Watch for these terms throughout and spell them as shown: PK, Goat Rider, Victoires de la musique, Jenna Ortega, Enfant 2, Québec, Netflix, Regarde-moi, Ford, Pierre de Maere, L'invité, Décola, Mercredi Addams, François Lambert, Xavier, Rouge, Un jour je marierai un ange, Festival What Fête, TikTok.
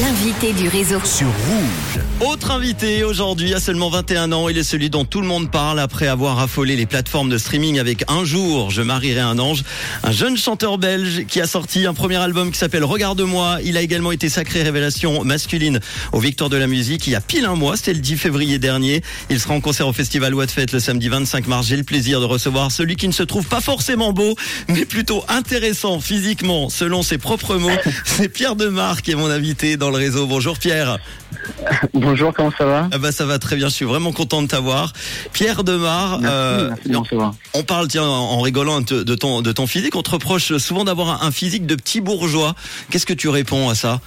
L'invité du réseau sur Rouge. Autre invité aujourd'hui a seulement 21 ans. Il est celui dont tout le monde parle après avoir raffolé les plateformes de streaming avec Un jour je marierai un ange. Un jeune chanteur belge qui a sorti un premier album qui s'appelle Regarde-moi. Il a également été sacré révélation masculine aux Victoires de la musique il y a pile un mois. C'était le 10 février dernier. Il sera en concert au Festival What Fête le samedi 25 mars. J'ai le plaisir de recevoir celui qui ne se trouve pas forcément beau, mais plutôt intéressant physiquement, selon ses propres mots. C'est Pierre de Maere qui est mon invité dans le réseau. Bonjour Pierre. Bonjour, comment ça va ? Ça va très bien, je suis vraiment content de t'avoir. Pierre de Maere, merci, on parle en rigolant de ton physique, on te reproche souvent d'avoir un physique de petit bourgeois. Qu'est-ce que tu réponds à ça ?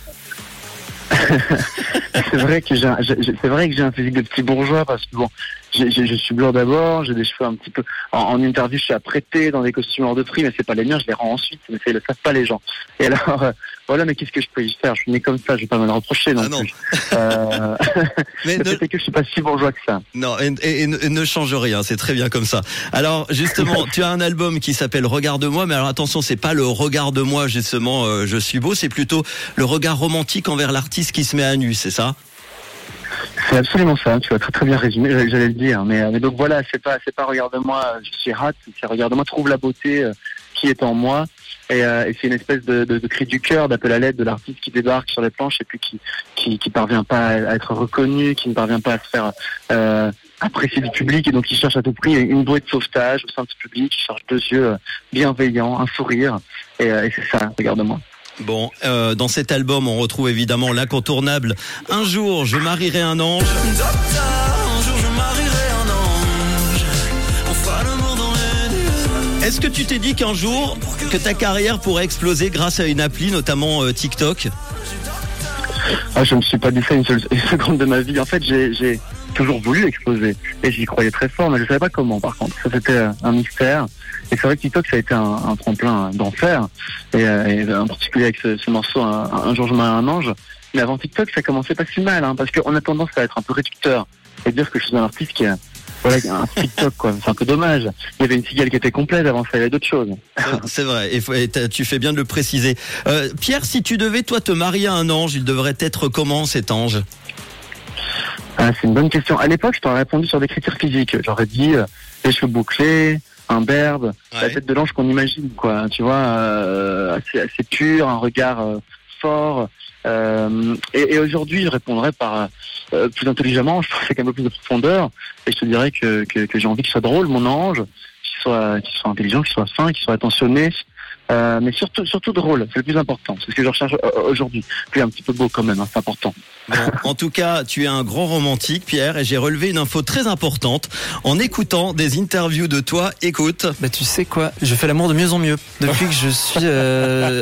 C'est vrai que j'ai un physique de petit bourgeois parce que je suis blanc d'abord, j'ai des cheveux un petit peu en interview, je suis apprêté dans des costumes hors de prix, mais c'est pas les miens, je les rends ensuite, mais ça ne le savent pas les gens. Et alors voilà, mais qu'est-ce que je peux y faire ? Je suis né comme ça, je vais pas me le reprocher non plus. Mais peut-être que je suis pas si bourgeois que ça. Non, et ne change rien, c'est très bien comme ça. Alors justement, tu as un album qui s'appelle Regarde-moi, mais alors attention, c'est pas le regarde-moi justement, je suis beau, c'est plutôt le regard romantique envers l'artiste qui se met à nu, c'est ça ? C'est absolument ça, tu as très très bien résumé, j'allais le dire. Mais donc voilà, c'est pas regarde-moi, je suis hâte, c'est regarde-moi, trouve la beauté qui est en moi. Et c'est une espèce de cri du cœur, d'appel à l'aide de l'artiste qui débarque sur les planches et puis qui parvient pas à être reconnu, qui ne parvient pas à se faire apprécier du public, et donc qui cherche à tout prix une bouée de sauvetage au sein du public, qui cherche deux yeux bienveillants, un sourire, et c'est ça, regarde-moi. Bon, dans cet album, on retrouve évidemment l'incontournable Un jour je marierai un ange. Un jour je marierai un ange. On fera l'amour dans les nuages. Est-ce que tu t'es dit qu'un jour que ta carrière pourrait exploser grâce à une appli, notamment TikTok ? Ah, je me suis pas dit ça une seconde de ma vie. En fait, j'ai toujours voulu exploser et j'y croyais très fort, mais je savais pas comment. Par contre, ça c'était un mystère. Et c'est vrai que TikTok, ça a été un tremplin d'enfer, et en particulier avec ce morceau Un jour je marierai un ange. Mais avant TikTok, ça commençait pas si mal, parce qu'on a tendance à être un peu réducteur et dire que je suis un artiste qui a un TikTok, quoi. C'est un peu dommage. Il y avait une cigale qui était complète avant ça, il y avait d'autres choses. C'est vrai, et tu fais bien de le préciser. Pierre, si tu devais toi te marier à un ange, il devrait être comment cet ange ? Ah, c'est une bonne question. À l'époque, je t'aurais répondu sur des critères physiques. J'aurais dit les cheveux bouclés, un berbe, ouais. La tête de l'ange qu'on imagine, quoi. Tu vois, assez pur, un regard fort. Et aujourd'hui, je répondrais par plus intelligemment, je pense avec un peu plus de profondeur, et je te dirais que j'ai envie qu'il soit drôle, mon ange, qu'il soit intelligent, qu'il soit fin, qu'il soit attentionné, mais surtout drôle, c'est le plus important, c'est ce que je recherche aujourd'hui. Puis un petit peu beau quand même, c'est important. Bon, en tout cas, tu es un grand romantique, Pierre, et j'ai relevé une info très importante en écoutant des interviews de toi. Écoute. Tu sais quoi, je fais l'amour de mieux en mieux depuis que je suis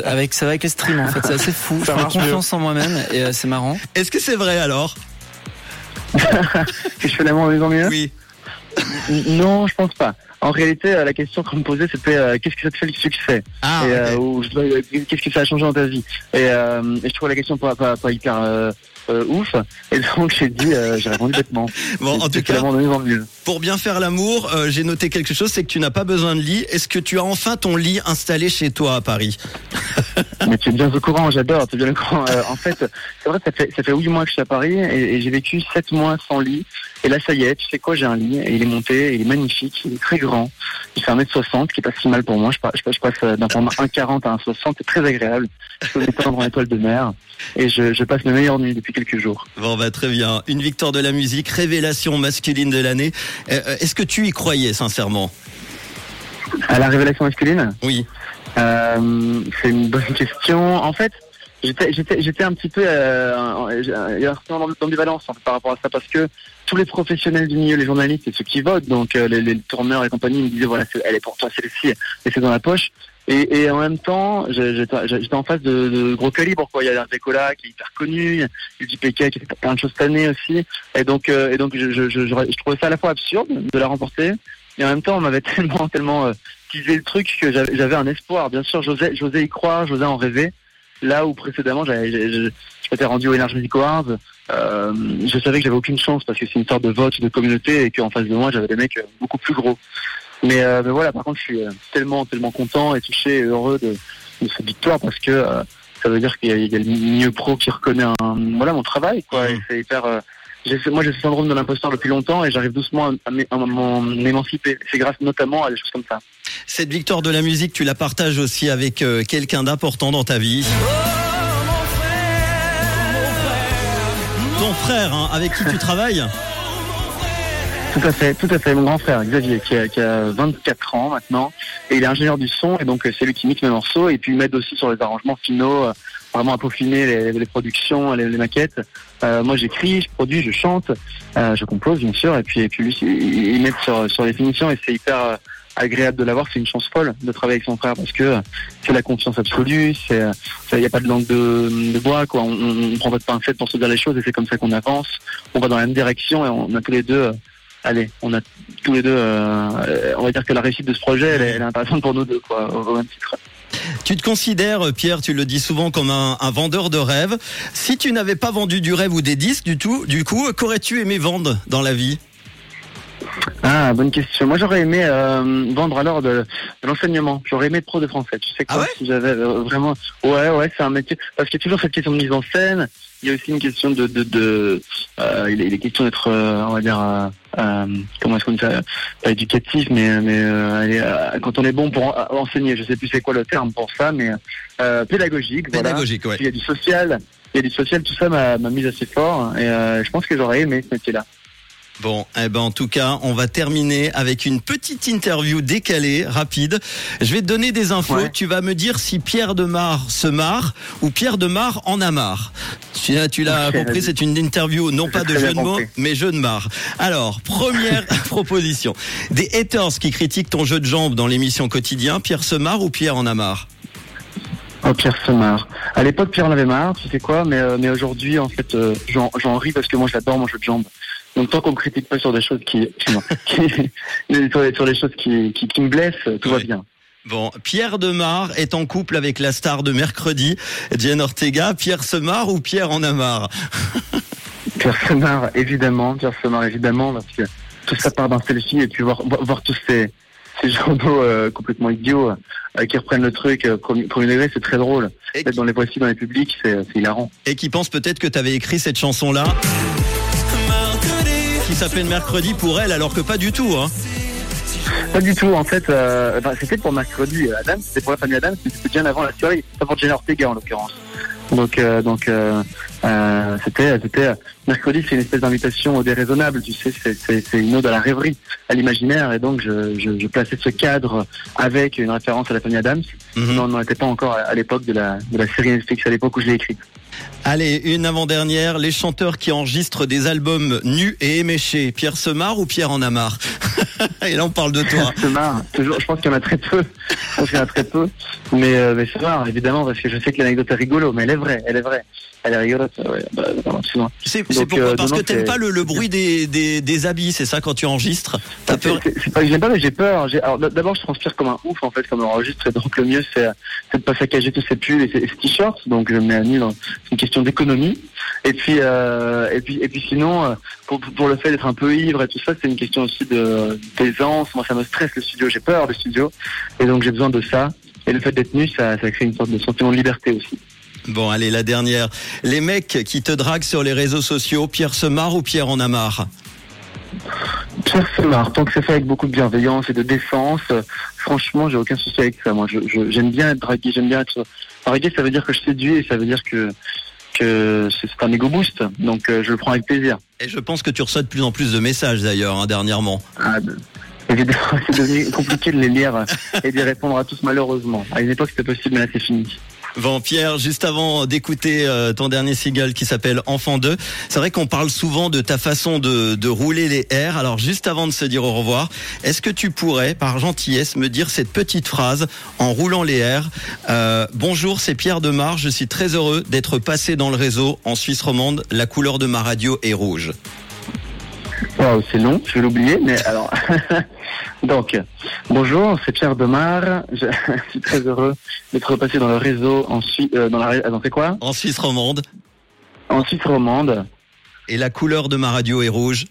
avec les streams, en fait. C'est assez fou, je prends confiance en moi-même et c'est marrant. Est-ce que c'est vrai alors que je fais l'amour de mieux en mieux ? Oui. Non, je pense pas. En réalité, la question qu'on me posait, c'était qu'est-ce que ça te fait le succès ? Qu'est-ce que ça a changé dans ta vie ? Et je trouvais la question pas hyper ouf. Et donc j'ai répondu bêtement. Bon, en tout cas, pour bien faire l'amour, j'ai noté quelque chose, c'est que tu n'as pas besoin de lit. Est-ce que tu as enfin ton lit installé chez toi à Paris ? Mais tu es bien au courant, j'adore, tu es bien au courant. En fait, c'est vrai, ça fait 8 mois que je suis à Paris et j'ai vécu 7 mois sans lit. Et là, ça y est, tu sais quoi, j'ai un lit, et il est monté, il est magnifique, il est très grand. Il fait 1m60, qui est pas si mal pour moi. Je passe d'un format 1,40 à 1,60, c'est très agréable. Je peux m'étendre en étoile de mer. Et je passe mes meilleures nuits depuis quelques jours. Bon, très bien. Une victoire de la musique, révélation masculine de l'année. Est-ce que tu y croyais, sincèrement ? À la révélation masculine ? Oui. C'est une bonne question. En fait, j'étais un petit peu dans des balances par rapport à ça, parce que tous les professionnels du milieu, les journalistes et ceux qui votent, donc les tourneurs et compagnie, me disaient voilà, elle est pour toi celle-ci, et c'est dans la poche. Et en même temps, j'étais en face de gros calibres, quoi. Il y a Décola qui est hyper connu, il y a du PK qui fait plein de choses cette année aussi. Et donc je trouvais ça à la fois absurde de la remporter, et en même temps on m'avait tellement teasé le truc que j'avais un espoir. Bien sûr, j'osais y croire, j'osais en rêver. Là où précédemment, je m'étais rendu au Music Awards, je savais que j'avais aucune chance parce que c'est une sorte de vote de communauté et qu'en face de moi, j'avais des mecs beaucoup plus gros. Mais voilà, par contre, je suis tellement content et touché et heureux de cette victoire parce que ça veut dire qu'il y a le milieu pro qui reconnaît mon travail, quoi. Et c'est hyper... moi, j'ai ce syndrome de l'imposteur depuis longtemps et j'arrive doucement à m'en émanciper. C'est grâce notamment à des choses comme ça. Cette victoire de la musique, tu la partages aussi avec quelqu'un d'important dans ta vie. Ton frère, hein, avec qui tu travailles. Tout à fait. Mon grand frère, Xavier, qui a 24 ans maintenant. Et il est ingénieur du son et donc c'est lui qui mixe mes morceaux. Et puis il m'aide aussi sur les arrangements finaux, vraiment à peaufiner les productions, les maquettes. Moi j'écris, je produis, je chante, je compose bien sûr. Et puis lui, il m'aide sur les finitions et c'est hyper agréable de l'avoir. C'est une chance folle de travailler avec son frère parce que c'est la confiance absolue. Il n'y a pas de langue de bois, quoi. On prend pas de pincette pour se dire les choses et c'est comme ça qu'on avance. On va dans la même direction et on a tous les deux... on va dire que la réussite de ce projet, elle est intéressante pour nous deux, quoi, au même titre. Tu te considères, Pierre, tu le dis souvent, comme un vendeur de rêves. Si tu n'avais pas vendu du rêve ou des disques du coup, qu'aurais-tu aimé vendre dans la vie ? Ah, bonne question. Moi, j'aurais aimé vendre alors de l'enseignement. J'aurais aimé être prof de français. Tu sais quoi, si j'avais vraiment... Ouais, c'est un métier. Parce qu'il y a toujours cette question de mise en scène. Il y a aussi une question il est question d'être, on va dire, comment est-ce qu'on dit ça, pas éducatif, mais quand on est bon pour enseigner, je sais plus c'est quoi le terme pour ça, mais pédagogique. Pédagogique, voilà. Ouais. Il y a du social, tout ça m'a mise assez fort, et je pense que j'aurais aimé ce métier-là. Bon, en tout cas, on va terminer avec une petite interview décalée, rapide. Je vais te donner des infos. Ouais. Tu vas me dire si Pierre de Maere se marre ou Pierre de Maere en a marre. Tu l'as compris, c'est une interview, non pas de jeu de mots, mais jeu de marre. Alors, première proposition. Des haters qui critiquent ton jeu de jambes dans l'émission Quotidien, Pierre se marre ou Pierre en a marre? Oh, Pierre se marre. À l'époque, Pierre en avait marre, tu sais quoi, mais aujourd'hui, en fait, j'en ris parce que moi, j'adore mon jeu de jambes. Donc tant qu'on ne critique pas sur des choses qui me blessent, tout va bien. Bon, Pierre de Maere est en couple avec la star de mercredi, Jenna Ortega. Pierre se marre ou Pierre en a marre? Pierre se marre évidemment, parce que tout ça part d'un selfie et puis voir tous ces journaux complètement idiots qui reprennent le truc premier degré, c'est très drôle. Et dans les voici dans les publics, c'est hilarant. Et qui pensent peut-être que tu avais écrit cette chanson-là qui s'appelle Mercredi pour elle, alors que pas du tout, hein. Pas du tout, en fait, c'était pour Mercredi Addams, c'était pour la famille Addams, mais c'était bien avant la soirée, pas pour Jenna Ortega en l'occurrence. Donc c'était Mercredi, c'est une espèce d'invitation déraisonnable, tu sais, c'est une ode à la rêverie, à l'imaginaire, et donc je plaçais ce cadre avec une référence à la famille Addams. On n'en était pas encore à l'époque de la série Netflix, à l'époque où je l'ai écrite. Allez, une avant-dernière, les chanteurs qui enregistrent des albums nus et éméchés, Pierre se marre ou Pierre en a marre? Et là on parle de toi. Se marre, toujours, je pense qu'il y en a très peu. Mais se marre, évidemment, parce que je sais que l'anecdote est rigolo, mais elle est vraie. Elle est rigolote, ouais. Excuse-moi. C'est pourquoi? Parce que t'aimes pas le bruit des habits, c'est ça, quand tu enregistres? T'as peur? C'est pas que j'aime pas, mais j'ai peur. Alors, d'abord, je transpire comme un ouf, en fait, quand on enregistre. Et donc, le mieux, c'est de pas saccager tous ces pulls et ces t-shirts. Donc, je me mets à nu. C'est une question d'économie. Et puis, sinon, pour le fait d'être un peu ivre et tout ça, c'est une question aussi d'aisance. Moi, ça me stresse le studio. J'ai peur du studio. Et donc, j'ai besoin de ça. Et le fait d'être nu, ça crée une sorte de sentiment de liberté aussi. Bon, allez, la dernière. Les mecs qui te draguent sur les réseaux sociaux, Pierre se marre ou Pierre en a marre? Pierre se marre, tant que c'est fait avec beaucoup de bienveillance et de décence. Franchement, j'ai aucun souci avec ça. Moi, j'aime bien être dragué, j'aime bien être... Dragué, ça veut dire que je séduis et ça veut dire que c'est un ego boost. Donc, je le prends avec plaisir. Et je pense que tu reçois de plus en plus de messages, d'ailleurs, dernièrement. C'est devenu compliqué de les lire et d'y répondre à tous, malheureusement. À une époque, c'était possible, mais là, c'est fini. Bon, Pierre, juste avant d'écouter ton dernier single qui s'appelle Enfant 2, c'est vrai qu'on parle souvent de ta façon de rouler les airs. Alors, juste avant de se dire au revoir, est-ce que tu pourrais, par gentillesse, me dire cette petite phrase en roulant les airs? Bonjour, c'est Pierre de Maere, je suis très heureux d'être passé dans le réseau en Suisse romande. La couleur de ma radio est rouge. Wow, c'est long, je vais l'oublier, mais alors... Donc, bonjour, c'est Pierre de Maere. Je suis très heureux d'être passé dans le réseau en Suisse... En Suisse romande. En Suisse romande. Et la couleur de ma radio est rouge.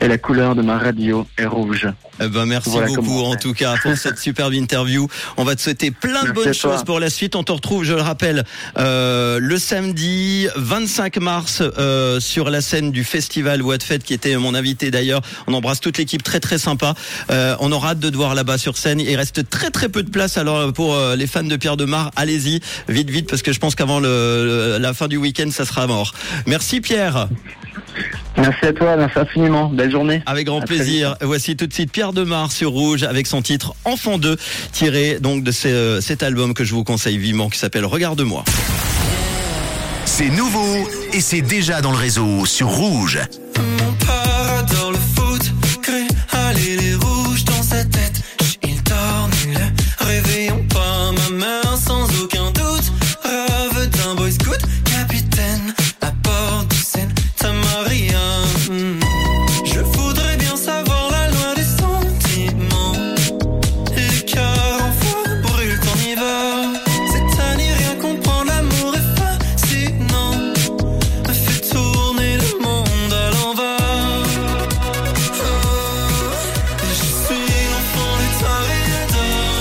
et la couleur de ma radio est rouge. Eh ben merci beaucoup en tout cas pour cette superbe interview. On va te souhaiter plein de bonnes choses pour la suite. On te retrouve, je le rappelle, le samedi 25 mars sur la scène du Festival What Fête, qui était mon invité d'ailleurs. On embrasse toute l'équipe, très très sympa. On aura hâte de te voir là-bas sur scène. Il reste très très peu de place, alors pour les fans de Pierre de Maere, allez-y vite parce que je pense qu'avant la fin du week-end ça sera mort. Merci Pierre. Merci à toi, merci infiniment, belle journée. Avec grand plaisir. Voici tout de suite Pierre de Maere sur Rouge avec son titre Enfant 2, tiré donc de cet album que je vous conseille vivement qui s'appelle Regarde-moi. C'est nouveau et c'est déjà dans le réseau sur Rouge. Mon père adore le foot, crée aller les rouges dans sa tête. Il dort nul, réveillons pas ma mère sans aucun doute. Rêve d'un boy scout, capitaine à bord de scène, ta Maria. Je voudrais bien savoir la loi des sentiments. Les cœurs en feu brûlent en hiver. Cette année rien comprendre, l'amour est fascinant. Fait tourner le monde à l'envers. Je suis l'enfant du Tareda et de la Sainte Marie. Voulez-vous me donner la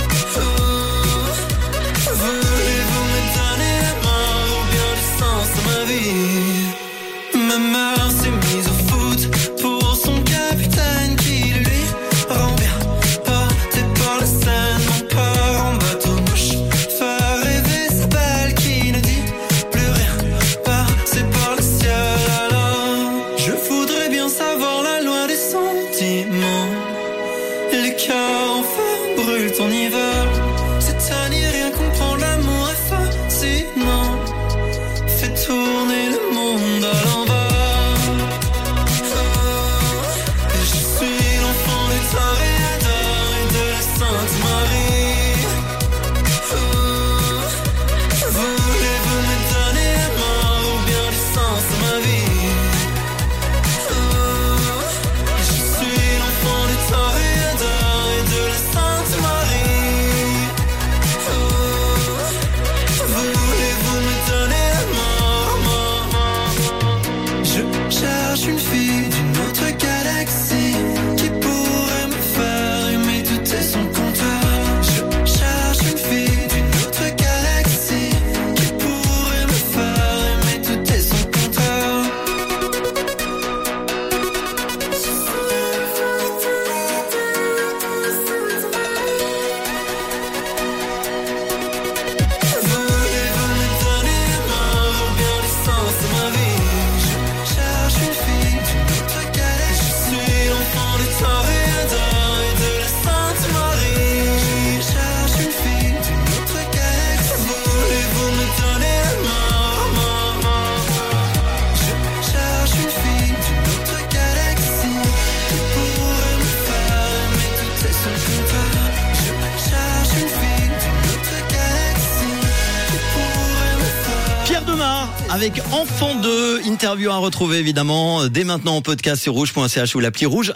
main ou bien le sens à ma vie? Ma mère s'est mise au foot pour son capitaine qui lui rend bien. Porté par la scène, mon père en bateau mouche. Faire rêver sa belle qui ne dit plus rien. Passé par le ciel alors. Je voudrais bien savoir la loi des sentiments. Les cœurs en feu brûlent en hiver. Cette année rien comprend, l'amour est fascinant. Fait tourner le monde à l'envers. Je suis l'enfant du Tareda et de la Sainte Marie. Voulez-vous me donner la main ou bien le sens à ma vie? Je suis l'enfant du Tareda et de la Sainte Marie. Voulez-vous me donner la main? Je cherche une fille d'une autre galaxie qui pourrait me faire aimer tout et son contraire. Je cherche une fille d'une autre galaxie qui pourrait me faire aimer tout et son contraire. Voulez-vous me donner la main ou bien le sens de ma vie? Je cherche une fille d'une autre galaxie. Je suis l'enfant du Tareda et de la Sainte Marie. Je cherche une fille d'une autre galaxie. Voulez-vous me donner la main? Je cherche une fille d'une autre galaxie qui pourrait me faire aimer tout et son contraire. Je cherche une fille d'une autre galaxie qui pourrait me faire. Pierre de Maere avec Enfant 2, interview à retrouver évidemment dès maintenant en podcast sur rouge.ch ou l'appli Rouge.